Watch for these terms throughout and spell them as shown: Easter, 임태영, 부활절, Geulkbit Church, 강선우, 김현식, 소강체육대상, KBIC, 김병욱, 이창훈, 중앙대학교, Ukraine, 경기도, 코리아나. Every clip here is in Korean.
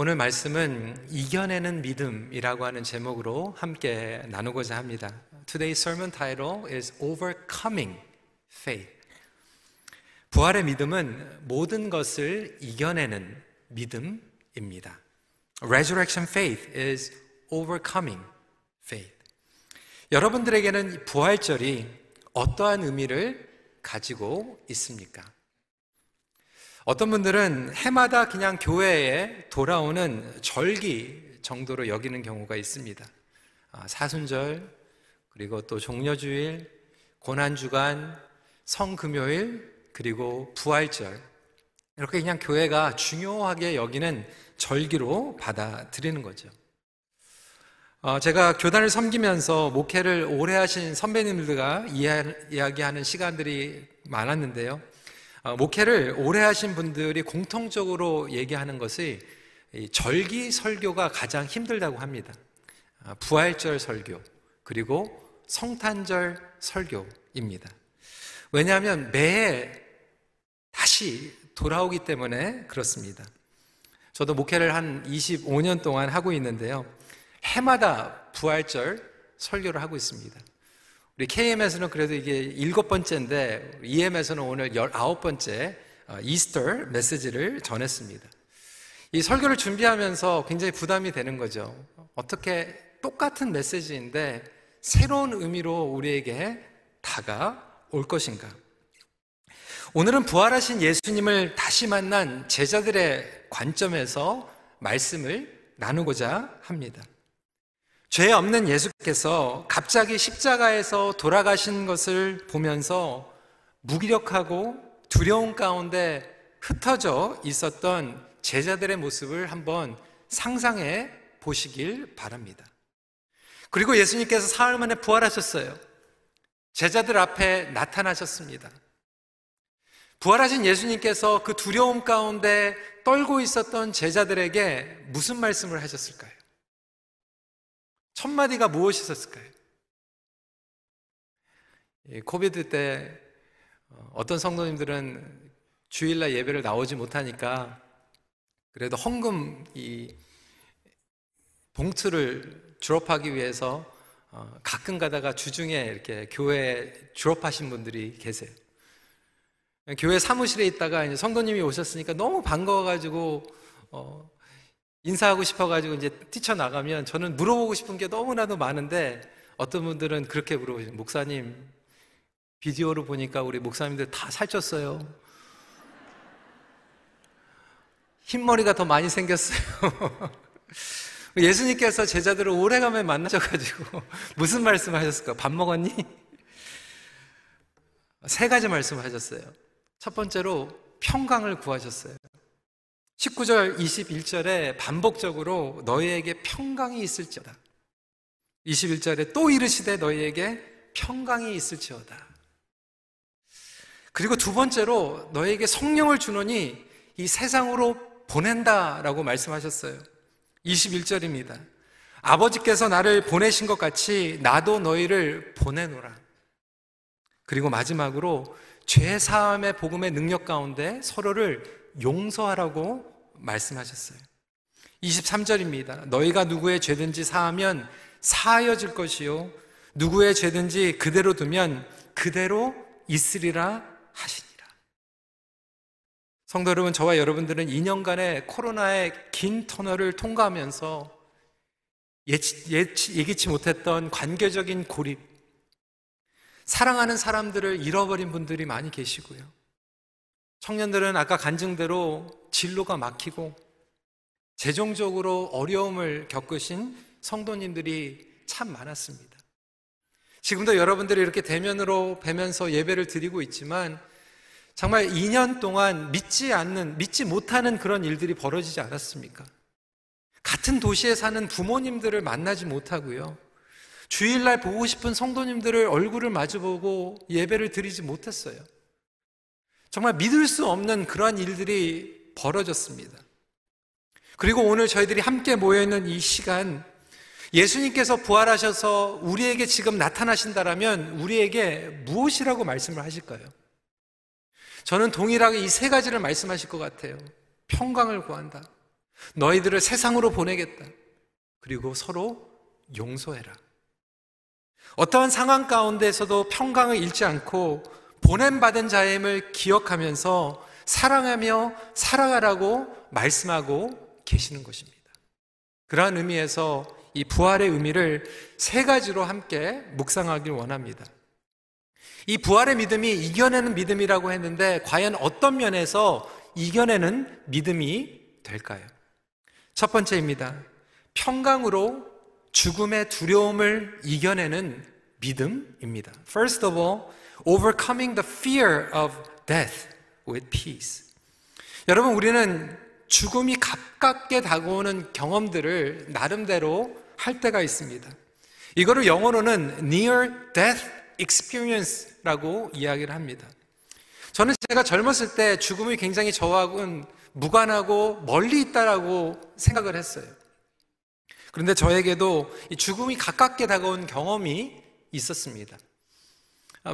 오늘 말씀은 이겨내는 믿음이라고 하는 제목으로 함께 나누고자 합니다. Today's sermon title is Overcoming Faith. 부활의 믿음은 모든 것을 이겨내는 믿음입니다. Resurrection faith is overcoming faith. 여러분들에게는 부활절이 어떠한 의미를 가지고 있습니까? 어떤 분들은 해마다 그냥 교회에 돌아오는 절기 정도로 여기는 경우가 있습니다. 사순절, 그리고 또 종려주일, 고난주간, 성금요일, 그리고 부활절, 이렇게 그냥 교회가 중요하게 여기는 절기로 받아들이는 거죠. 제가 교단을 섬기면서 목회를 오래 하신 선배님들과 이야기하는 시간들이 많았는데요, 목회를 오래 하신 분들이 공통적으로 얘기하는 것이 절기 설교가 가장 힘들다고 합니다. 부활절 설교, 그리고 성탄절 설교입니다. 왜냐하면 매해 다시 돌아오기 때문에 그렇습니다. 저도 목회를 한 25년 동안 하고 있는데요, 해마다 부활절 설교를 하고 있습니다. 우리 KM에서는 그래도 이게 7번째인데 EM에서는 오늘 19번째 이스터 메시지를 전했습니다. 이 설교를 준비하면서 굉장히 부담이 되는 거죠. 어떻게 똑같은 메시지인데 새로운 의미로 우리에게 다가올 것인가? 오늘은 부활하신 예수님을 다시 만난 제자들의 관점에서 말씀을 나누고자 합니다. 죄 없는 예수께서 갑자기 십자가에서 돌아가신 것을 보면서 무기력하고 두려움 가운데 흩어져 있었던 제자들의 모습을 한번 상상해 보시길 바랍니다. 그리고 예수님께서 사흘 만에 부활하셨어요. 제자들 앞에 나타나셨습니다. 부활하신 예수님께서 그 두려움 가운데 떨고 있었던 제자들에게 무슨 말씀을 하셨을까요? 첫 마디가 무엇이었을까요? 코비드 때 어떤 성도님들은 주일날 예배를 나오지 못하니까 그래도 헌금 이 봉투를 드롭하기 위해서 가끔 가다가 주중에 이렇게 교회에 드롭하신 분들이 계세요. 교회 사무실에 있다가 이제 성도님이 오셨으니까 너무 반가워가지고 인사하고 싶어가지고 이제 뛰쳐나가면 저는 물어보고 싶은 게 너무나도 많은데 어떤 분들은 그렇게 물어보시죠. 목사님, 비디오로 보니까 우리 목사님들 다 살쪘어요. 흰머리가 더 많이 생겼어요. 예수님께서 제자들을 오래간만에 만나셔가지고 무슨 말씀을 하셨을까요? 밥 먹었니? 세 가지 말씀을 하셨어요. 첫 번째로 평강을 구하셨어요. 19절, 21절에 반복적으로 너희에게 평강이 있을지어다. 21절에 또 이르시되 너희에게 평강이 있을지어다. 그리고 두 번째로 너희에게 성령을 주노니 이 세상으로 보낸다라고 말씀하셨어요. 21절입니다. 아버지께서 나를 보내신 것 같이 나도 너희를 보내노라. 그리고 마지막으로 죄 사함의 복음의 능력 가운데 서로를 용서하라고 말씀하셨어요. 23절입니다. 너희가 누구의 죄든지 사하면 사하여질 것이요 누구의 죄든지 그대로 두면 그대로 있으리라 하시니라. 성도 여러분, 저와 여러분들은 2년간의 코로나의 긴 터널을 통과하면서 예기치 못했던 관계적인 고립, 사랑하는 사람들을 잃어버린 분들이 많이 계시고요, 청년들은 아까 간증대로 진로가 막히고 재정적으로 어려움을 겪으신 성도님들이 참 많았습니다. 지금도 여러분들이 이렇게 대면으로 뵈면서 예배를 드리고 있지만 정말 2년 동안 믿지 못하는 그런 일들이 벌어지지 않았습니까? 같은 도시에 사는 부모님들을 만나지 못하고요, 주일날 보고 싶은 성도님들을 얼굴을 마주보고 예배를 드리지 못했어요. 정말 믿을 수 없는 그러한 일들이 벌어졌습니다. 그리고 오늘 저희들이 함께 모여있는 이 시간, 예수님께서 부활하셔서 우리에게 지금 나타나신다라면 우리에게 무엇이라고 말씀을 하실까요? 저는 동일하게 이 세 가지를 말씀하실 것 같아요. 평강을 구한다, 너희들을 세상으로 보내겠다. 그리고 서로 용서해라. 어떠한 상황 가운데에서도 평강을 잃지 않고 보냄받은 자임을 기억하면서 사랑하며 살아가라고 말씀하고 계시는 것입니다. 그러한 의미에서 이 부활의 의미를 세 가지로 함께 묵상하길 원합니다. 이 부활의 믿음이 이겨내는 믿음이라고 했는데 과연 어떤 면에서 이겨내는 믿음이 될까요? 첫 번째입니다. 평강으로 죽음의 두려움을 이겨내는 믿음입니다. First of all, overcoming the fear of death with peace. 여러분, 우리는 죽음이 가깝게 다가오는 경험들을 나름대로 할 때가 있습니다. 이거를 영어로는 near death experience라고 이야기를 합니다. 저는 제가 젊었을 때 죽음이 굉장히 저하고는 무관하고 멀리 있다라고 생각을 했어요. 그런데 저에게도 이 죽음이 가깝게 다가온 경험이 있었습니다.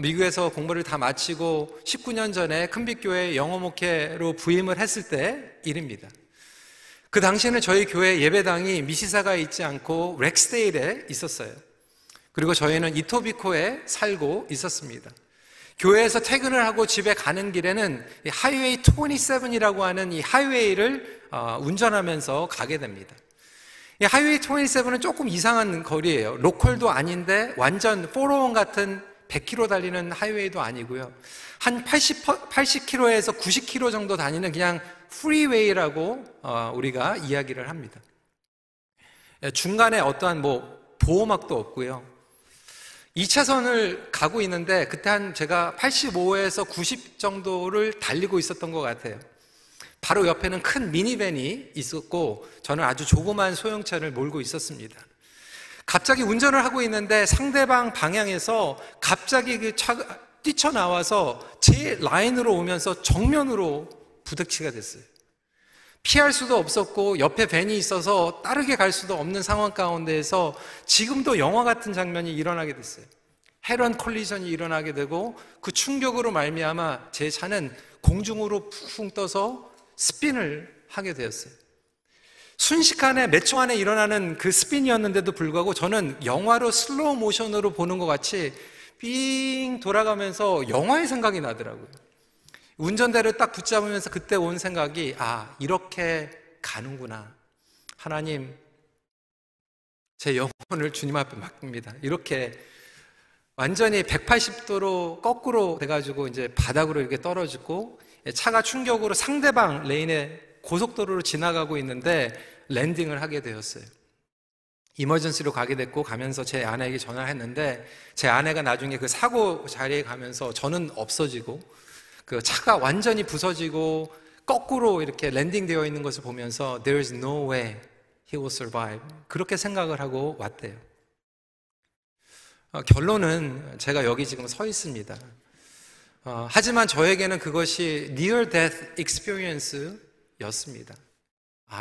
미국에서 공부를 다 마치고 19년 전에 큰빛교회 영어 목회로 부임을 했을 때 일입니다. 그 당시에는 저희 교회 예배당이 미시사가 있지 않고 렉스데일에 있었어요. 그리고 저희는 이토비코에 살고 있었습니다. 교회에서 퇴근을 하고 집에 가는 길에는 하이웨이 27이라고 하는 이 하이웨이를 운전하면서 가게 됩니다. 이 하이웨이 27은 조금 이상한 거리예요. 로컬도 아닌데 완전 401 같은 100km 달리는 하이웨이도 아니고요. 한 80km에서 90km 정도 다니는 그냥 프리웨이라고 우리가 이야기를 합니다. 중간에 어떠한 보호막도 없고요. 2차선을 가고 있는데 그때 한 제가 85에서 90 정도를 달리고 있었던 것 같아요. 바로 옆에는 큰 미니밴이 있었고 저는 아주 조그만 소형차를 몰고 있었습니다. 갑자기 운전을 하고 있는데 상대방 방향에서 갑자기 그 차가 뛰쳐나와서 제 라인으로 오면서 정면으로 부딪히가 됐어요. 피할 수도 없었고 옆에 밴이 있어서 따르게 갈 수도 없는 상황 가운데에서 지금도 영화 같은 장면이 일어나게 됐어요. 헤드온 콜리전이 일어나게 되고 그 충격으로 말미암아 제 차는 공중으로 푹 떠서 스핀을 하게 되었어요. 순식간에 몇 초 안에 일어나는 그 스핀이었는데도 불구하고 저는 영화로 슬로우 모션으로 보는 것 같이 삥 돌아가면서 영화의 생각이 나더라고요. 운전대를 딱 붙잡으면서 그때 온 생각이 이렇게 가는구나. 하나님, 제 영혼을 주님 앞에 맡깁니다. 이렇게 완전히 180도로 거꾸로 돼가지고 이제 바닥으로 이렇게 떨어지고 차가 충격으로 상대방 레인에 고속도로로 지나가고 있는데 랜딩을 하게 되었어요. 이머전시로 가게 됐고 가면서 제 아내에게 전화를 했는데 제 아내가 나중에 그 사고 자리에 가면서 저는 없어지고 그 차가 완전히 부서지고 거꾸로 이렇게 랜딩되어 있는 것을 보면서 There is no way he will survive 그렇게 생각을 하고 왔대요. 결론은 제가 여기 지금 서 있습니다. 하지만 저에게는 그것이 near death experience 였습니다.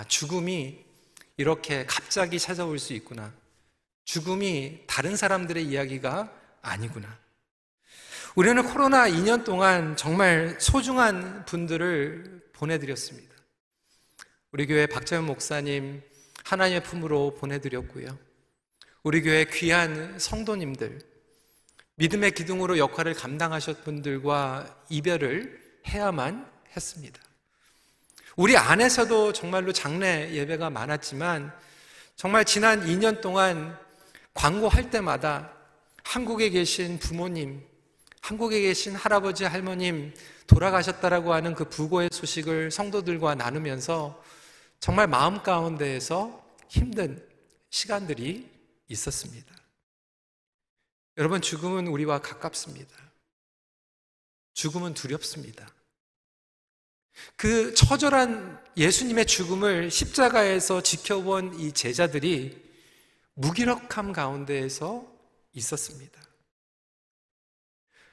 죽음이 이렇게 갑자기 찾아올 수 있구나. 죽음이 다른 사람들의 이야기가 아니구나. 우리는 코로나 2년 동안 정말 소중한 분들을 보내드렸습니다. 우리 교회 박재현 목사님 하나님의 품으로 보내드렸고요. 우리 교회 귀한 성도님들, 믿음의 기둥으로 역할을 감당하셨던 분들과 이별을 해야만 했습니다. 우리 안에서도 정말로 장례 예배가 많았지만 정말 지난 2년 동안 광고할 때마다 한국에 계신 부모님, 한국에 계신 할아버지, 할머님 돌아가셨다라고 하는 그 부고의 소식을 성도들과 나누면서 정말 마음 가운데에서 힘든 시간들이 있었습니다. 여러분, 죽음은 우리와 가깝습니다. 죽음은 두렵습니다. 그 처절한 예수님의 죽음을 십자가에서 지켜본 이 제자들이 무기력함 가운데에서 있었습니다.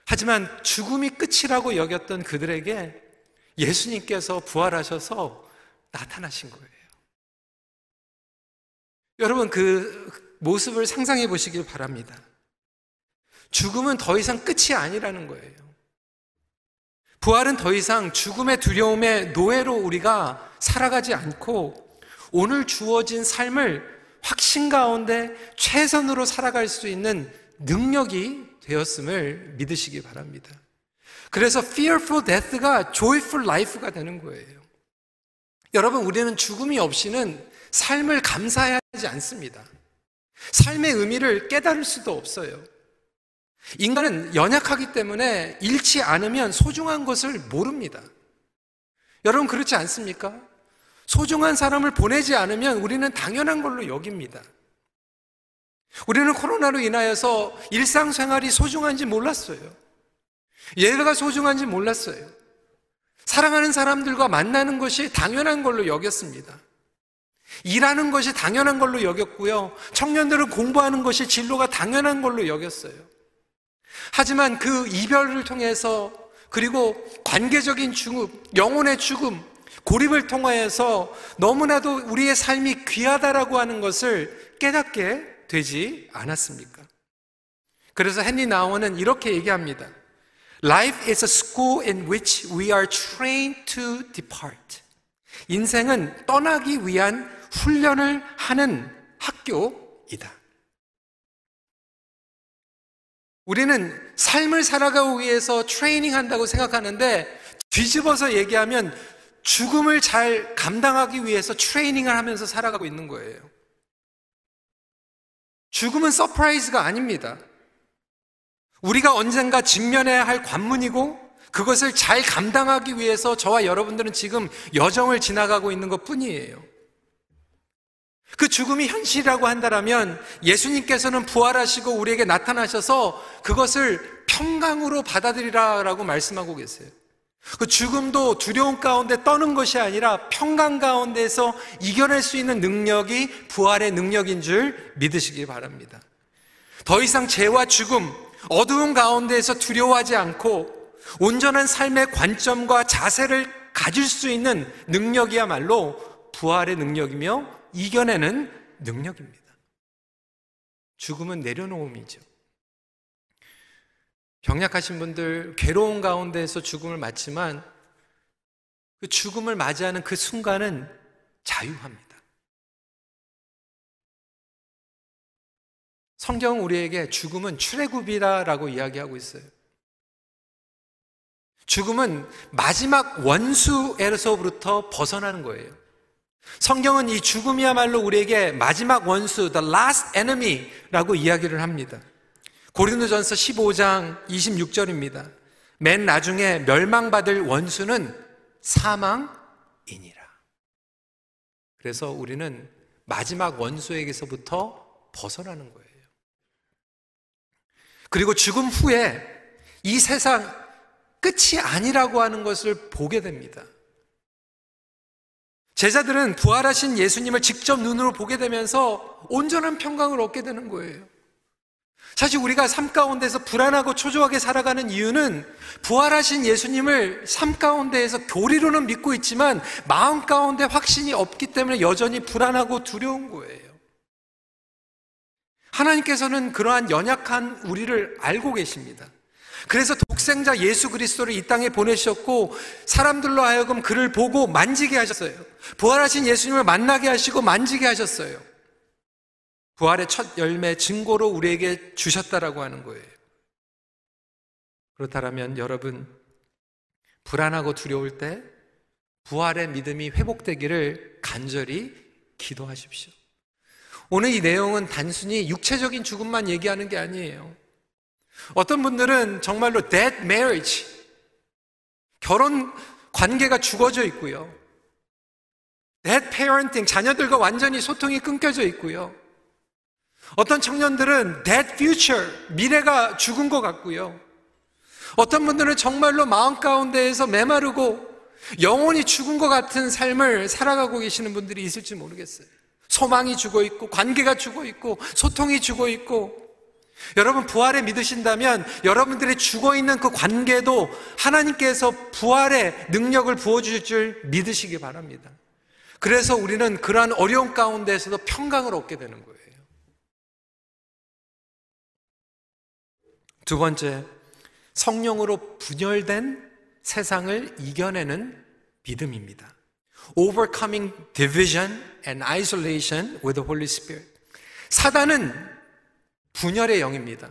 하지만 죽음이 끝이라고 여겼던 그들에게 예수님께서 부활하셔서 나타나신 거예요. 여러분, 그 모습을 상상해 보시길 바랍니다. 죽음은 더 이상 끝이 아니라는 거예요. 부활은 더 이상 죽음의 두려움의 노예로 우리가 살아가지 않고 오늘 주어진 삶을 확신 가운데 최선으로 살아갈 수 있는 능력이 되었음을 믿으시기 바랍니다. 그래서 fearful death가 joyful life가 되는 거예요. 여러분, 우리는 죽음이 없이는 삶을 감사해야 하지 않습니다. 삶의 의미를 깨달을 수도 없어요. 인간은 연약하기 때문에 잃지 않으면 소중한 것을 모릅니다. 여러분, 그렇지 않습니까? 소중한 사람을 보내지 않으면 우리는 당연한 걸로 여깁니다. 우리는 코로나로 인하여서 일상생활이 소중한지 몰랐어요. 예배가 소중한지 몰랐어요. 사랑하는 사람들과 만나는 것이 당연한 걸로 여겼습니다. 일하는 것이 당연한 걸로 여겼고요. 청년들은 공부하는 것이 진로가 당연한 걸로 여겼어요. 하지만 그 이별을 통해서, 그리고 관계적인 죽음, 영혼의 죽음, 고립을 통하여서 너무나도 우리의 삶이 귀하다라고 하는 것을 깨닫게 되지 않았습니까? 그래서 헨리 나우어는 이렇게 얘기합니다. Life is a school in which we are trained to depart. 인생은 떠나기 위한 훈련을 하는 학교이다. 우리는 삶을 살아가기 위해서 트레이닝한다고 생각하는데, 뒤집어서 얘기하면 죽음을 잘 감당하기 위해서 트레이닝을 하면서 살아가고 있는 거예요. 죽음은 서프라이즈가 아닙니다. 우리가 언젠가 직면해야 할 관문이고, 그것을 잘 감당하기 위해서 저와 여러분들은 지금 여정을 지나가고 있는 것 뿐이에요. 그 죽음이 현실이라고 한다면 예수님께서는 부활하시고 우리에게 나타나셔서 그것을 평강으로 받아들이라라고 말씀하고 계세요. 그 죽음도 두려움 가운데 떠는 것이 아니라 평강 가운데서 이겨낼 수 있는 능력이 부활의 능력인 줄 믿으시기 바랍니다. 더 이상 죄와 죽음, 어두운 가운데에서 두려워하지 않고 온전한 삶의 관점과 자세를 가질 수 있는 능력이야말로 부활의 능력이며 이겨내는 능력입니다. 죽음은 내려놓음이죠. 병약하신 분들, 괴로운 가운데에서 죽음을 맞지만 그 죽음을 맞이하는 그 순간은 자유합니다. 성경은 우리에게 죽음은 출애굽이라고 이야기하고 있어요. 죽음은 마지막 원수에서부터 벗어나는 거예요. 성경은 이 죽음이야말로 우리에게 마지막 원수, the last enemy라고 이야기를 합니다. 고린도전서 15장 26절입니다. 맨 나중에 멸망받을 원수는 사망이니라. 그래서 우리는 마지막 원수에게서부터 벗어나는 거예요. 그리고 죽음 후에 이 세상 끝이 아니라고 하는 것을 보게 됩니다. 제자들은 부활하신 예수님을 직접 눈으로 보게 되면서 온전한 평강을 얻게 되는 거예요. 사실 우리가 삶 가운데서 불안하고 초조하게 살아가는 이유는 부활하신 예수님을 삶 가운데에서 교리로는 믿고 있지만 마음 가운데 확신이 없기 때문에 여전히 불안하고 두려운 거예요. 하나님께서는 그러한 연약한 우리를 알고 계십니다. 그래서 독생자 예수 그리스도를 이 땅에 보내셨고 사람들로 하여금 그를 보고 만지게 하셨어요. 부활하신 예수님을 만나게 하시고 만지게 하셨어요. 부활의 첫 열매 증거로 우리에게 주셨다라고 하는 거예요. 그렇다면 여러분, 불안하고 두려울 때 부활의 믿음이 회복되기를 간절히 기도하십시오. 오늘 이 내용은 단순히 육체적인 죽음만 얘기하는 게 아니에요. 어떤 분들은 정말로 dead marriage, 결혼 관계가 죽어져 있고요. dead parenting, 자녀들과 완전히 소통이 끊겨져 있고요. 어떤 청년들은 dead future, 미래가 죽은 것 같고요. 어떤 분들은 정말로 마음 가운데에서 메마르고 영혼이 죽은 것 같은 삶을 살아가고 계시는 분들이 있을지 모르겠어요. 소망이 죽어 있고, 관계가 죽어 있고, 소통이 죽어 있고. 여러분, 부활에 믿으신다면 여러분들의 죽어있는 그 관계도 하나님께서 부활의 능력을 부어주실 줄 믿으시기 바랍니다. 그래서 우리는 그러한 어려움 가운데에서도 평강을 얻게 되는 거예요. 두 번째, 성령으로 분열된 세상을 이겨내는 믿음입니다. overcoming division and isolation with the Holy Spirit. 사단은 분열의 영입니다.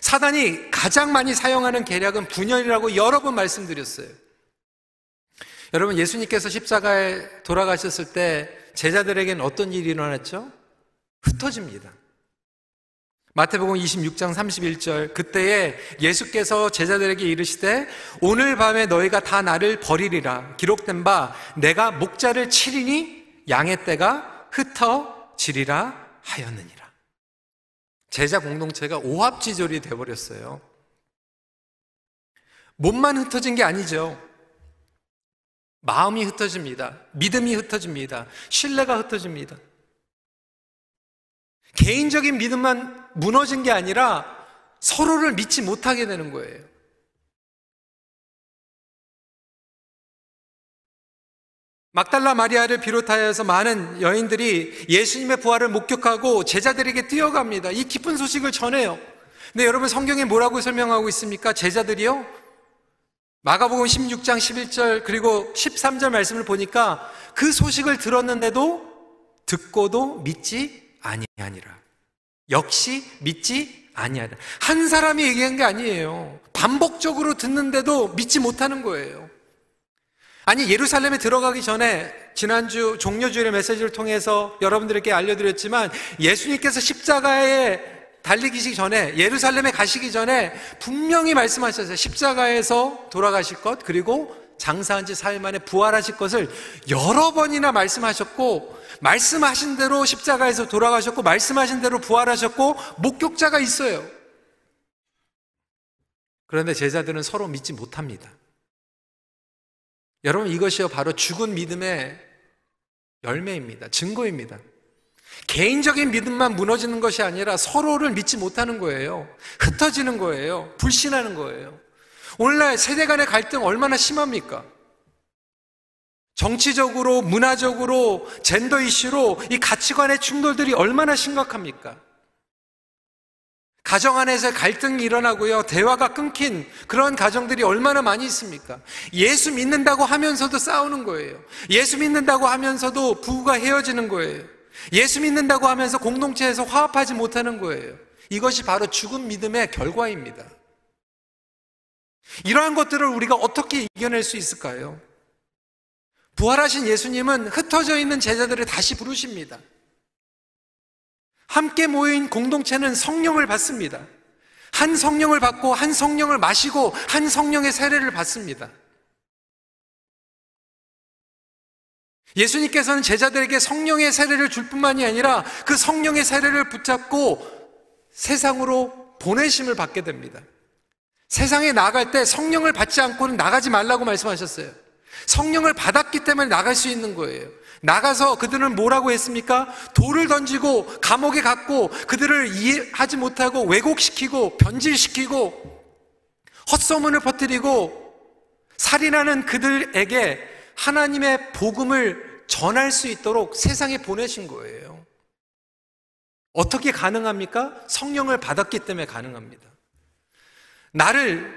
사단이 가장 많이 사용하는 계략은 분열이라고 여러 번 말씀드렸어요. 여러분, 예수님께서 십자가에 돌아가셨을 때 제자들에게는 어떤 일이 일어났죠? 흩어집니다. 마태복음 26장 31절, 그때에 예수께서 제자들에게 이르시되 오늘 밤에 너희가 다 나를 버리리라. 기록된 바 내가 목자를 치리니 양의 떼가 흩어지리라 하였느니라. 제자 공동체가 오합지졸이 되어버렸어요. 몸만 흩어진 게 아니죠. 마음이 흩어집니다. 믿음이 흩어집니다. 신뢰가 흩어집니다. 개인적인 믿음만 무너진 게 아니라 서로를 믿지 못하게 되는 거예요. 막달라 마리아를 비롯하여서 많은 여인들이 예수님의 부활을 목격하고 제자들에게 뛰어갑니다. 이 기쁜 소식을 전해요. 근데 여러분, 성경에 뭐라고 설명하고 있습니까? 제자들이요? 마가복음 16장 11절 그리고 13절 말씀을 보니까 그 소식을 들었는데도 듣고도 믿지 아니하니라. 역시 믿지 아니하니라. 한 사람이 얘기한 게 아니에요. 반복적으로 듣는데도 믿지 못하는 거예요. 아니, 예루살렘에 들어가기 전에 지난주 종려주일의 메시지를 통해서 여러분들에게 알려드렸지만 예수님께서 십자가에 달리기 전에, 예루살렘에 가시기 전에 분명히 말씀하셨어요. 십자가에서 돌아가실 것, 그리고 장사한 지 4일 만에 부활하실 것을 여러 번이나 말씀하셨고, 말씀하신 대로 십자가에서 돌아가셨고, 말씀하신 대로 부활하셨고, 목격자가 있어요. 그런데 제자들은 서로 믿지 못합니다. 여러분, 이것이요 바로 죽은 믿음의 열매입니다. 증거입니다. 개인적인 믿음만 무너지는 것이 아니라 서로를 믿지 못하는 거예요. 흩어지는 거예요. 불신하는 거예요. 오늘날 세대 간의 갈등 얼마나 심합니까? 정치적으로, 문화적으로, 젠더 이슈로 이 가치관의 충돌들이 얼마나 심각합니까? 가정 안에서 갈등이 일어나고요, 대화가 끊긴 그런 가정들이 얼마나 많이 있습니까? 예수 믿는다고 하면서도 싸우는 거예요. 예수 믿는다고 하면서도 부부가 헤어지는 거예요. 예수 믿는다고 하면서 공동체에서 화합하지 못하는 거예요. 이것이 바로 죽은 믿음의 결과입니다. 이러한 것들을 우리가 어떻게 이겨낼 수 있을까요? 부활하신 예수님은 흩어져 있는 제자들을 다시 부르십니다. 함께 모인 공동체는 성령을 받습니다. 한 성령을 받고 한 성령을 마시고 한 성령의 세례를 받습니다. 예수님께서는 제자들에게 성령의 세례를 줄 뿐만이 아니라 그 성령의 세례를 붙잡고 세상으로 보내심을 받게 됩니다. 세상에 나갈 때 성령을 받지 않고는 나가지 말라고 말씀하셨어요. 성령을 받았기 때문에 나갈 수 있는 거예요. 나가서 그들은 뭐라고 했습니까? 돌을 던지고 감옥에 갔고 그들을 이해하지 못하고 왜곡시키고 변질시키고 헛소문을 퍼뜨리고 살인하는 그들에게 하나님의 복음을 전할 수 있도록 세상에 보내신 거예요. 어떻게 가능합니까? 성령을 받았기 때문에 가능합니다. 나를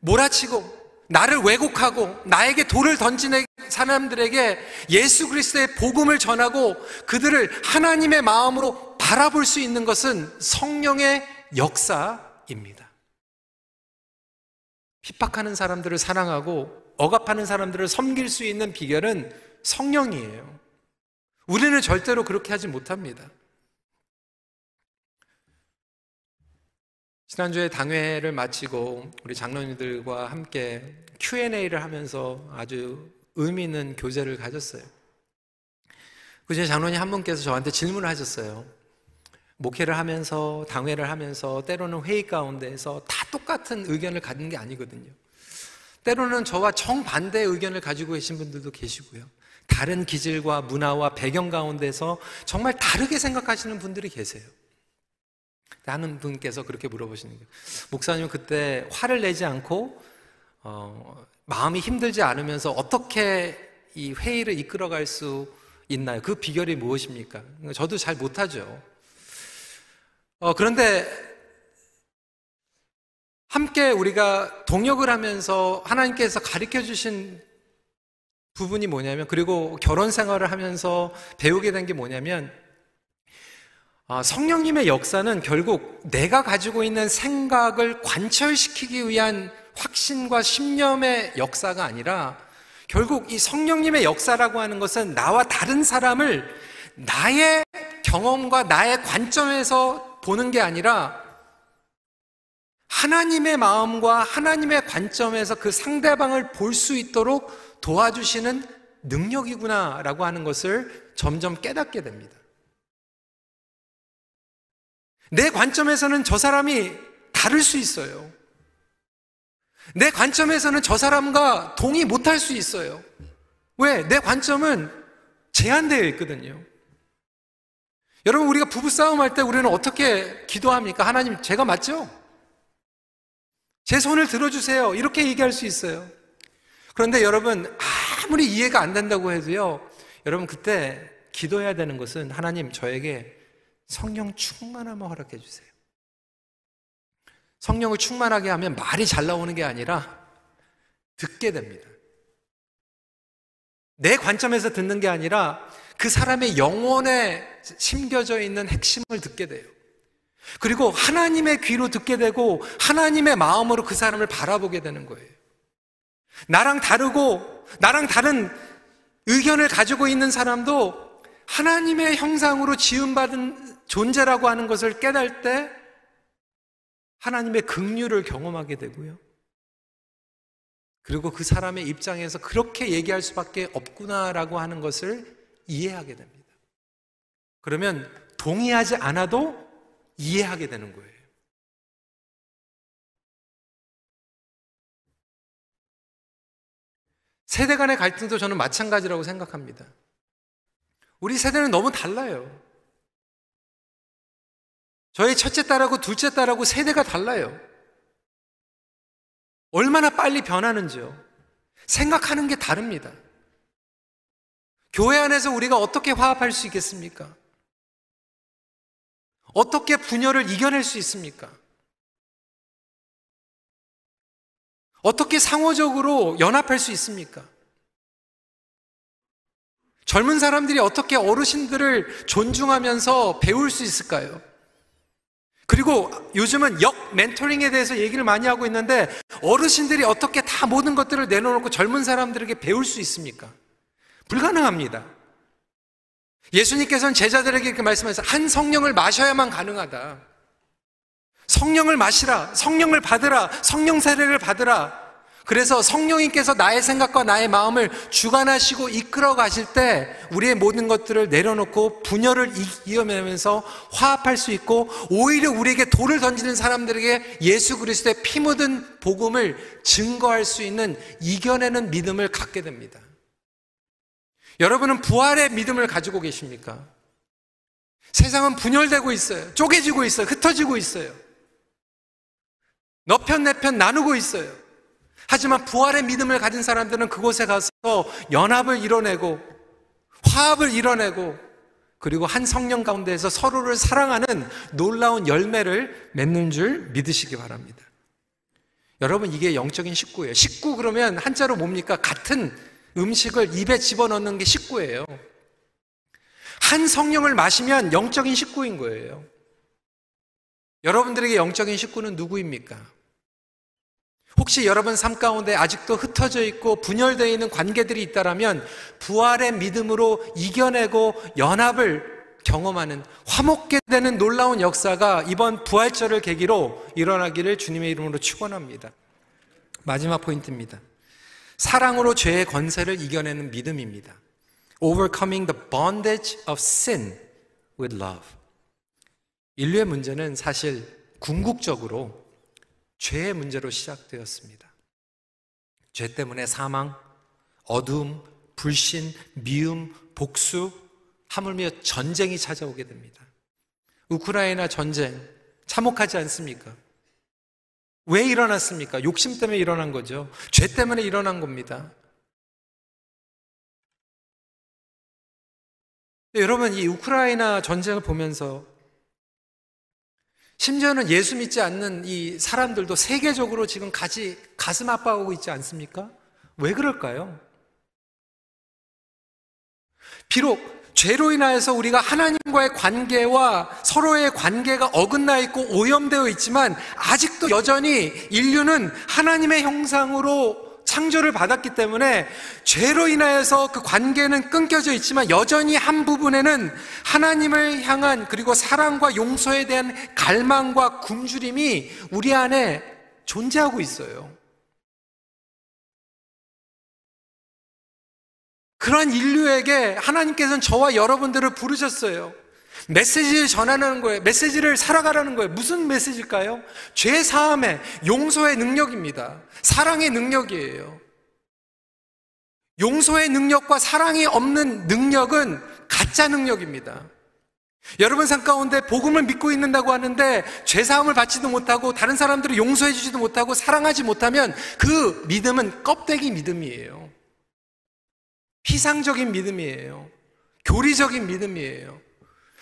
몰아치고 나를 왜곡하고 나에게 돌을 던진 사람들에게 예수 그리스도의 복음을 전하고 그들을 하나님의 마음으로 바라볼 수 있는 것은 성령의 역사입니다. 핍박하는 사람들을 사랑하고 억압하는 사람들을 섬길 수 있는 비결은 성령이에요. 우리는 절대로 그렇게 하지 못합니다. 지난주에 당회를 마치고 우리 장로님들과 함께 Q&A를 하면서 아주 의미 있는 교제를 가졌어요. 그중에 장로님 한 분께서 저한테 질문을 하셨어요. 목회를 하면서 당회를 하면서 때로는 회의 가운데에서 다 똑같은 의견을 갖는 게 아니거든요. 때로는 저와 정반대의 의견을 가지고 계신 분들도 계시고요. 다른 기질과 문화와 배경 가운데서 정말 다르게 생각하시는 분들이 계세요. 하는 분께서 그렇게 물어보시는 거예요. 목사님, 그때 화를 내지 않고 마음이 힘들지 않으면서 어떻게 이 회의를 이끌어갈 수 있나요? 그 비결이 무엇입니까? 저도 잘 못하죠. 그런데 함께 우리가 동역을 하면서 하나님께서 가르쳐 주신 부분이 뭐냐면, 그리고 결혼 생활을 하면서 배우게 된 게 뭐냐면, 성령님의 역사는 결국 내가 가지고 있는 생각을 관철시키기 위한 확신과 신념의 역사가 아니라, 결국 이 성령님의 역사라고 하는 것은 나와 다른 사람을 나의 경험과 나의 관점에서 보는 게 아니라 하나님의 마음과 하나님의 관점에서 그 상대방을 볼 수 있도록 도와주시는 능력이구나라고 하는 것을 점점 깨닫게 됩니다. 내 관점에서는 저 사람이 다를 수 있어요. 내 관점에서는 저 사람과 동의 못할 수 있어요. 왜? 내 관점은 제한되어 있거든요. 여러분, 우리가 부부싸움 할 때 우리는 어떻게 기도합니까? 하나님, 제가 맞죠? 제 손을 들어주세요. 이렇게 얘기할 수 있어요. 그런데 여러분, 아무리 이해가 안 된다고 해도요, 여러분, 그때 기도해야 되는 것은, 하나님, 저에게 성령 충만함을 허락해 주세요. 성령을 충만하게 하면 말이 잘 나오는 게 아니라 듣게 됩니다. 내 관점에서 듣는 게 아니라 그 사람의 영혼에 심겨져 있는 핵심을 듣게 돼요. 그리고 하나님의 귀로 듣게 되고 하나님의 마음으로 그 사람을 바라보게 되는 거예요. 나랑 다른 의견을 가지고 있는 사람도 하나님의 형상으로 지음받은 존재라고 하는 것을 깨달을 때 하나님의 긍휼을 경험하게 되고요. 그리고 그 사람의 입장에서 그렇게 얘기할 수밖에 없구나라고 하는 것을 이해하게 됩니다. 그러면 동의하지 않아도 이해하게 되는 거예요. 세대 간의 갈등도 저는 마찬가지라고 생각합니다. 우리 세대는 너무 달라요. 저희 첫째 딸하고 둘째 딸하고 세대가 달라요. 얼마나 빨리 변하는지요. 생각하는 게 다릅니다. 교회 안에서 우리가 어떻게 화합할 수 있겠습니까? 어떻게 분열을 이겨낼 수 있습니까? 어떻게 상호적으로 연합할 수 있습니까? 젊은 사람들이 어떻게 어르신들을 존중하면서 배울 수 있을까요? 그리고 요즘은 역 멘토링에 대해서 얘기를 많이 하고 있는데, 어르신들이 어떻게 다 모든 것들을 내놓고 젊은 사람들에게 배울 수 있습니까? 불가능합니다. 예수님께서는 제자들에게 이렇게 말씀하셨어요. 한 성령을 마셔야만 가능하다. 성령을 마시라, 성령을 받으라, 성령 세례를 받으라. 그래서 성령님께서 나의 생각과 나의 마음을 주관하시고 이끌어 가실 때 우리의 모든 것들을 내려놓고 분열을 이겨내면서 화합할 수 있고, 오히려 우리에게 돌을 던지는 사람들에게 예수 그리스도의 피 묻은 복음을 증거할 수 있는 이겨내는 믿음을 갖게 됩니다. 여러분은 부활의 믿음을 가지고 계십니까? 세상은 분열되고 있어요. 쪼개지고 있어요. 흩어지고 있어요. 너 편 내 편 나누고 있어요. 하지만 부활의 믿음을 가진 사람들은 그곳에 가서 연합을 이뤄내고 화합을 이뤄내고, 그리고 한 성령 가운데에서 서로를 사랑하는 놀라운 열매를 맺는 줄 믿으시기 바랍니다. 여러분, 이게 영적인 식구예요. 식구 그러면 한자로 뭡니까? 같은 음식을 입에 집어넣는 게 식구예요. 한 성령을 마시면 영적인 식구인 거예요. 여러분들에게 영적인 식구는 누구입니까? 혹시 여러분 삶 가운데 아직도 흩어져 있고 분열되어 있는 관계들이 있다면, 부활의 믿음으로 이겨내고 연합을 경험하는, 화목게 되는 놀라운 역사가 이번 부활절을 계기로 일어나기를 주님의 이름으로 축원합니다. 마지막 포인트입니다. 사랑으로 죄의 권세를 이겨내는 믿음입니다. Overcoming the bondage of sin with love. 인류의 문제는 사실 궁극적으로 죄의 문제로 시작되었습니다. 죄 때문에 사망, 어두움, 불신, 미움, 복수, 하물며 전쟁이 찾아오게 됩니다. 우크라이나 전쟁, 참혹하지 않습니까? 왜 일어났습니까? 욕심 때문에 일어난 거죠. 죄 때문에 일어난 겁니다. 여러분, 이 우크라이나 전쟁을 보면서 심지어는 예수 믿지 않는 이 사람들도 세계적으로 지금 가슴 아파하고 있지 않습니까? 왜 그럴까요? 비록 죄로 인하여서 우리가 하나님과의 관계와 서로의 관계가 어긋나 있고 오염되어 있지만 아직도 여전히 인류는 하나님의 형상으로 창조를 받았기 때문에 죄로 인하여서 그 관계는 끊겨져 있지만 여전히 한 부분에는 하나님을 향한 그리고 사랑과 용서에 대한 갈망과 굶주림이 우리 안에 존재하고 있어요. 그런 인류에게 하나님께서는 저와 여러분들을 부르셨어요. 메시지를 전하는 거예요. 메시지를 살아가라는 거예요. 무슨 메시지일까요? 죄 사함의 용서의 능력입니다. 사랑의 능력이에요. 용서의 능력과 사랑이 없는 능력은 가짜 능력입니다. 여러분 삶 가운데 복음을 믿고 있는다고 하는데 죄 사함을 받지도 못하고 다른 사람들을 용서해 주지도 못하고 사랑하지 못하면 그 믿음은 껍데기 믿음이에요. 피상적인 믿음이에요. 교리적인 믿음이에요.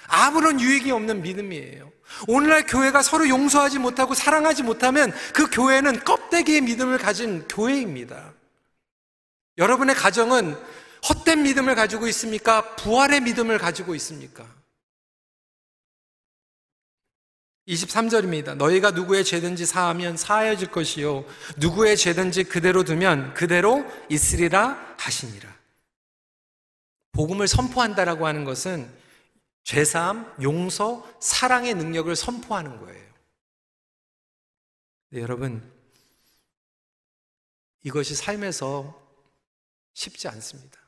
아무런 유익이 없는 믿음이에요. 오늘날 교회가 서로 용서하지 못하고 사랑하지 못하면 그 교회는 껍데기의 믿음을 가진 교회입니다. 여러분의 가정은 헛된 믿음을 가지고 있습니까? 부활의 믿음을 가지고 있습니까? 23절입니다. 너희가 누구의 죄든지 사하면 사하여질 것이요 누구의 죄든지 그대로 두면 그대로 있으리라 하시니라. 복음을 선포한다라고 하는 것은 죄사함, 용서, 사랑의 능력을 선포하는 거예요. 네, 여러분, 이것이 삶에서 쉽지 않습니다.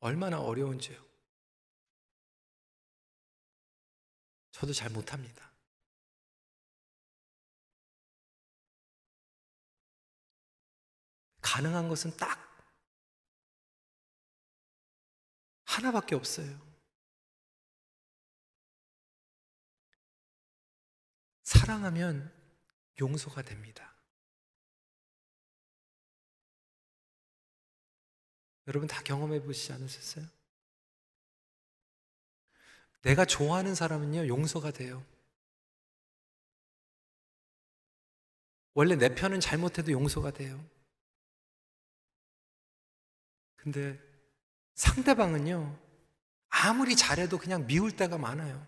얼마나 어려운지요. 저도 잘 못합니다. 가능한 것은 딱 하나밖에 없어요. 사랑하면 용서가 됩니다. 여러분 다 경험해 보시지 않으셨어요? 내가 좋아하는 사람은요, 용서가 돼요. 원래 내 편은 잘못해도 용서가 돼요. 근데 상대방은요, 아무리 잘해도 그냥 미울 때가 많아요.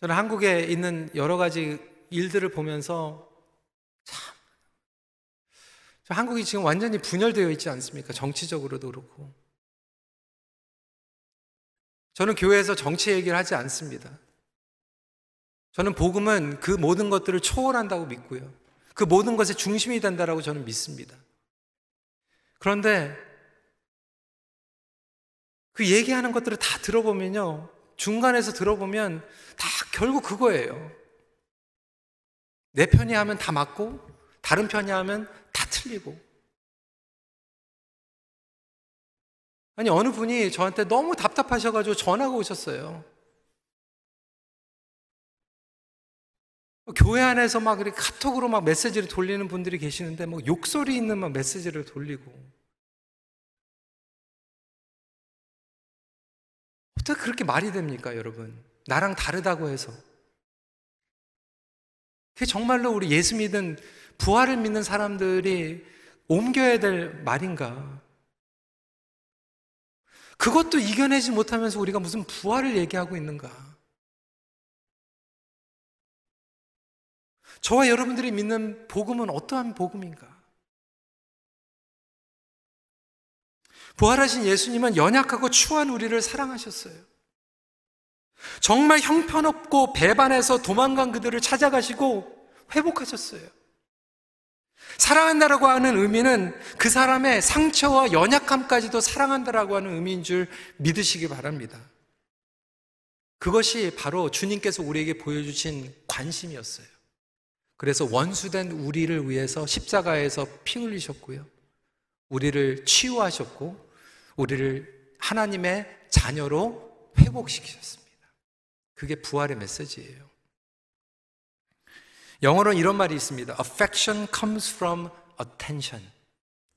저는 한국에 있는 여러 가지 일들을 보면서 참, 한국이 지금 완전히 분열되어 있지 않습니까? 정치적으로도 그렇고. 저는 교회에서 정치 얘기를 하지 않습니다. 저는 복음은 그 모든 것들을 초월한다고 믿고요. 그 모든 것의 중심이 된다라고 저는 믿습니다. 그런데 그 얘기하는 것들을 다 들어보면요. 중간에서 들어보면 다 결국 그거예요. 내 편이 하면 다 맞고 다른 편이 하면 다 틀리고. 아니 어느 분이 저한테 너무 답답하셔가지고 전화가 오셨어요. 교회 안에서 막 이렇게 카톡으로 막 메시지를 돌리는 분들이 계시는데 뭐 욕설이 있는 막 메시지를 돌리고 어떻게 그렇게 말이 됩니까, 여러분? 나랑 다르다고 해서. 그게 정말로 우리 예수 믿은 부활을 믿는 사람들이 옮겨야 될 말인가? 그것도 이겨내지 못하면서 우리가 무슨 부활을 얘기하고 있는가? 저와 여러분들이 믿는 복음은 어떠한 복음인가? 부활하신 예수님은 연약하고 추한 우리를 사랑하셨어요. 정말 형편없고 배반해서 도망간 그들을 찾아가시고 회복하셨어요. 사랑한다라고 하는 의미는 그 사람의 상처와 연약함까지도 사랑한다라고 하는 의미인 줄 믿으시기 바랍니다. 그것이 바로 주님께서 우리에게 보여주신 관심이었어요. 그래서 원수된 우리를 위해서 십자가에서 피 흘리셨고요. 우리를 치유하셨고 우리를 하나님의 자녀로 회복시키셨습니다. 그게 부활의 메시지예요. 영어로는 이런 말이 있습니다. Affection comes from attention.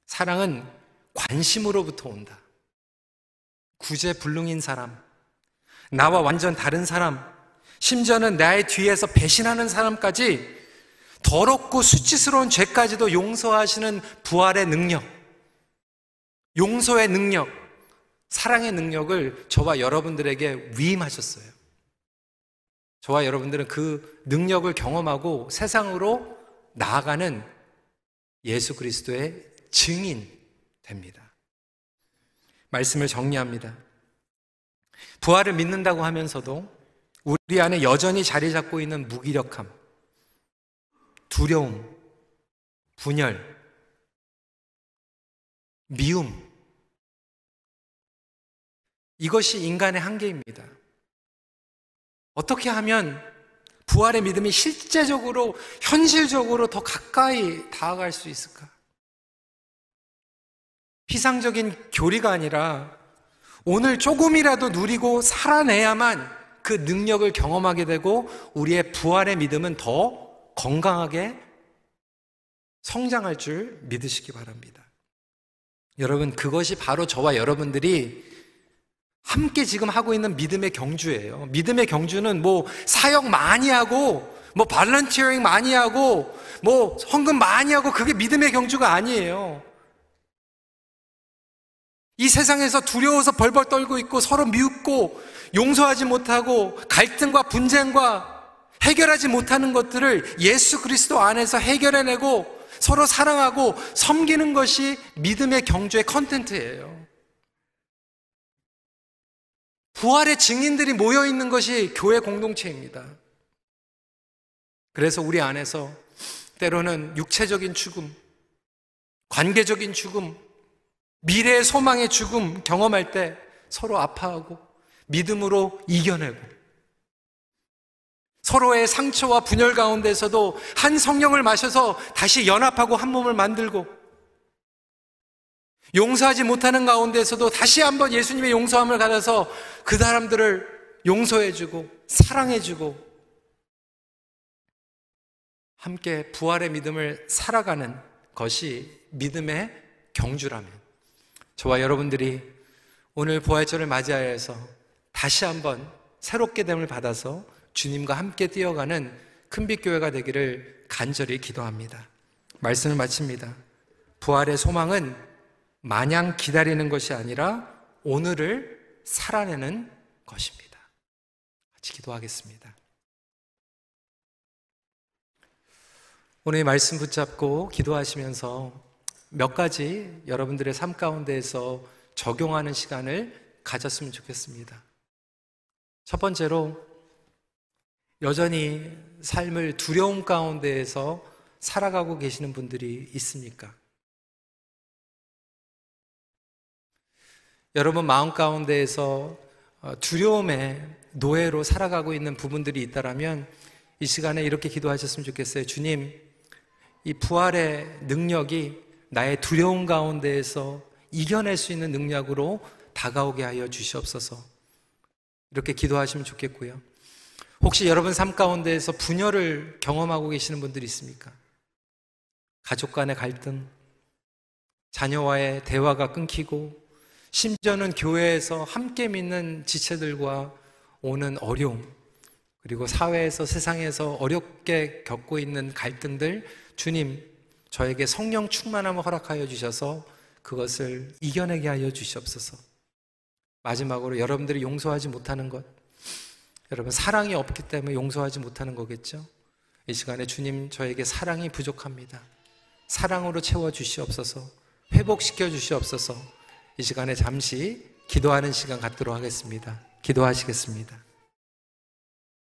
사랑은 관심으로부터 온다. 구제불능인 사람, 나와 완전 다른 사람, 심지어는 나의 뒤에서 배신하는 사람까지 더럽고 수치스러운 죄까지도 용서하시는 부활의 능력, 용서의 능력, 사랑의 능력을 저와 여러분들에게 위임하셨어요. 저와 여러분들은 그 능력을 경험하고 세상으로 나아가는 예수 그리스도의 증인 됩니다. 말씀을 정리합니다. 부활을 믿는다고 하면서도 우리 안에 여전히 자리 잡고 있는 무기력함, 두려움, 분열, 미움, 이것이 인간의 한계입니다. 어떻게 하면 부활의 믿음이 실제적으로, 현실적으로 더 가까이 다가갈 수 있을까? 피상적인 교리가 아니라 오늘 조금이라도 누리고 살아내야만 그 능력을 경험하게 되고 우리의 부활의 믿음은 더 건강하게 성장할 줄 믿으시기 바랍니다. 여러분, 그것이 바로 저와 여러분들이 함께 지금 하고 있는 믿음의 경주예요. 믿음의 경주는 뭐 사역 많이 하고 뭐 발런티어링 많이 하고 뭐 헌금 많이 하고 그게 믿음의 경주가 아니에요. 이 세상에서 두려워서 벌벌 떨고 있고 서로 미웃고 용서하지 못하고 갈등과 분쟁과 해결하지 못하는 것들을 예수 그리스도 안에서 해결해내고 서로 사랑하고 섬기는 것이 믿음의 경주의 컨텐츠예요. 부활의 증인들이 모여있는 것이 교회 공동체입니다. 그래서 우리 안에서 때로는 육체적인 죽음, 관계적인 죽음, 미래의 소망의 죽음 경험할 때 서로 아파하고 믿음으로 이겨내고, 서로의 상처와 분열 가운데서도 한 성령을 마셔서 다시 연합하고 한 몸을 만들고, 용서하지 못하는 가운데서도 다시 한번 예수님의 용서함을 받아서 그 사람들을 용서해주고 사랑해주고 함께 부활의 믿음을 살아가는 것이 믿음의 경주라면, 저와 여러분들이 오늘 부활절을 맞이하여서 다시 한번 새롭게 됨을 받아서 주님과 함께 뛰어가는 큰빛교회가 되기를 간절히 기도합니다. 말씀을 마칩니다. 부활의 소망은 마냥 기다리는 것이 아니라 오늘을 살아내는 것입니다. 같이 기도하겠습니다. 오늘 말씀 붙잡고 기도하시면서 몇 가지 여러분들의 삶 가운데에서 적용하는 시간을 가졌으면 좋겠습니다. 첫 번째로, 여전히 삶을 두려움 가운데에서 살아가고 계시는 분들이 있습니까? 여러분 마음 가운데에서 두려움의 노예로 살아가고 있는 부분들이 있다라면 이 시간에 이렇게 기도하셨으면 좋겠어요. 주님, 이 부활의 능력이 나의 두려움 가운데에서 이겨낼 수 있는 능력으로 다가오게 하여 주시옵소서. 이렇게 기도하시면 좋겠고요. 혹시 여러분 삶 가운데에서 분열을 경험하고 계시는 분들이 있습니까? 가족 간의 갈등, 자녀와의 대화가 끊기고, 심지어는 교회에서 함께 믿는 지체들과 오는 어려움, 그리고 사회에서, 세상에서 어렵게 겪고 있는 갈등들, 주님, 저에게 성령 충만함을 허락하여 주셔서 그것을 이겨내게 하여 주시옵소서. 마지막으로, 여러분들이 용서하지 못하는 것, 여러분 사랑이 없기 때문에 용서하지 못하는 거겠죠? 이 시간에 주님, 저에게 사랑이 부족합니다. 사랑으로 채워 주시옵소서. 회복시켜 주시옵소서. 이 시간에 잠시 기도하는 시간 갖도록 하겠습니다. 기도하시겠습니다.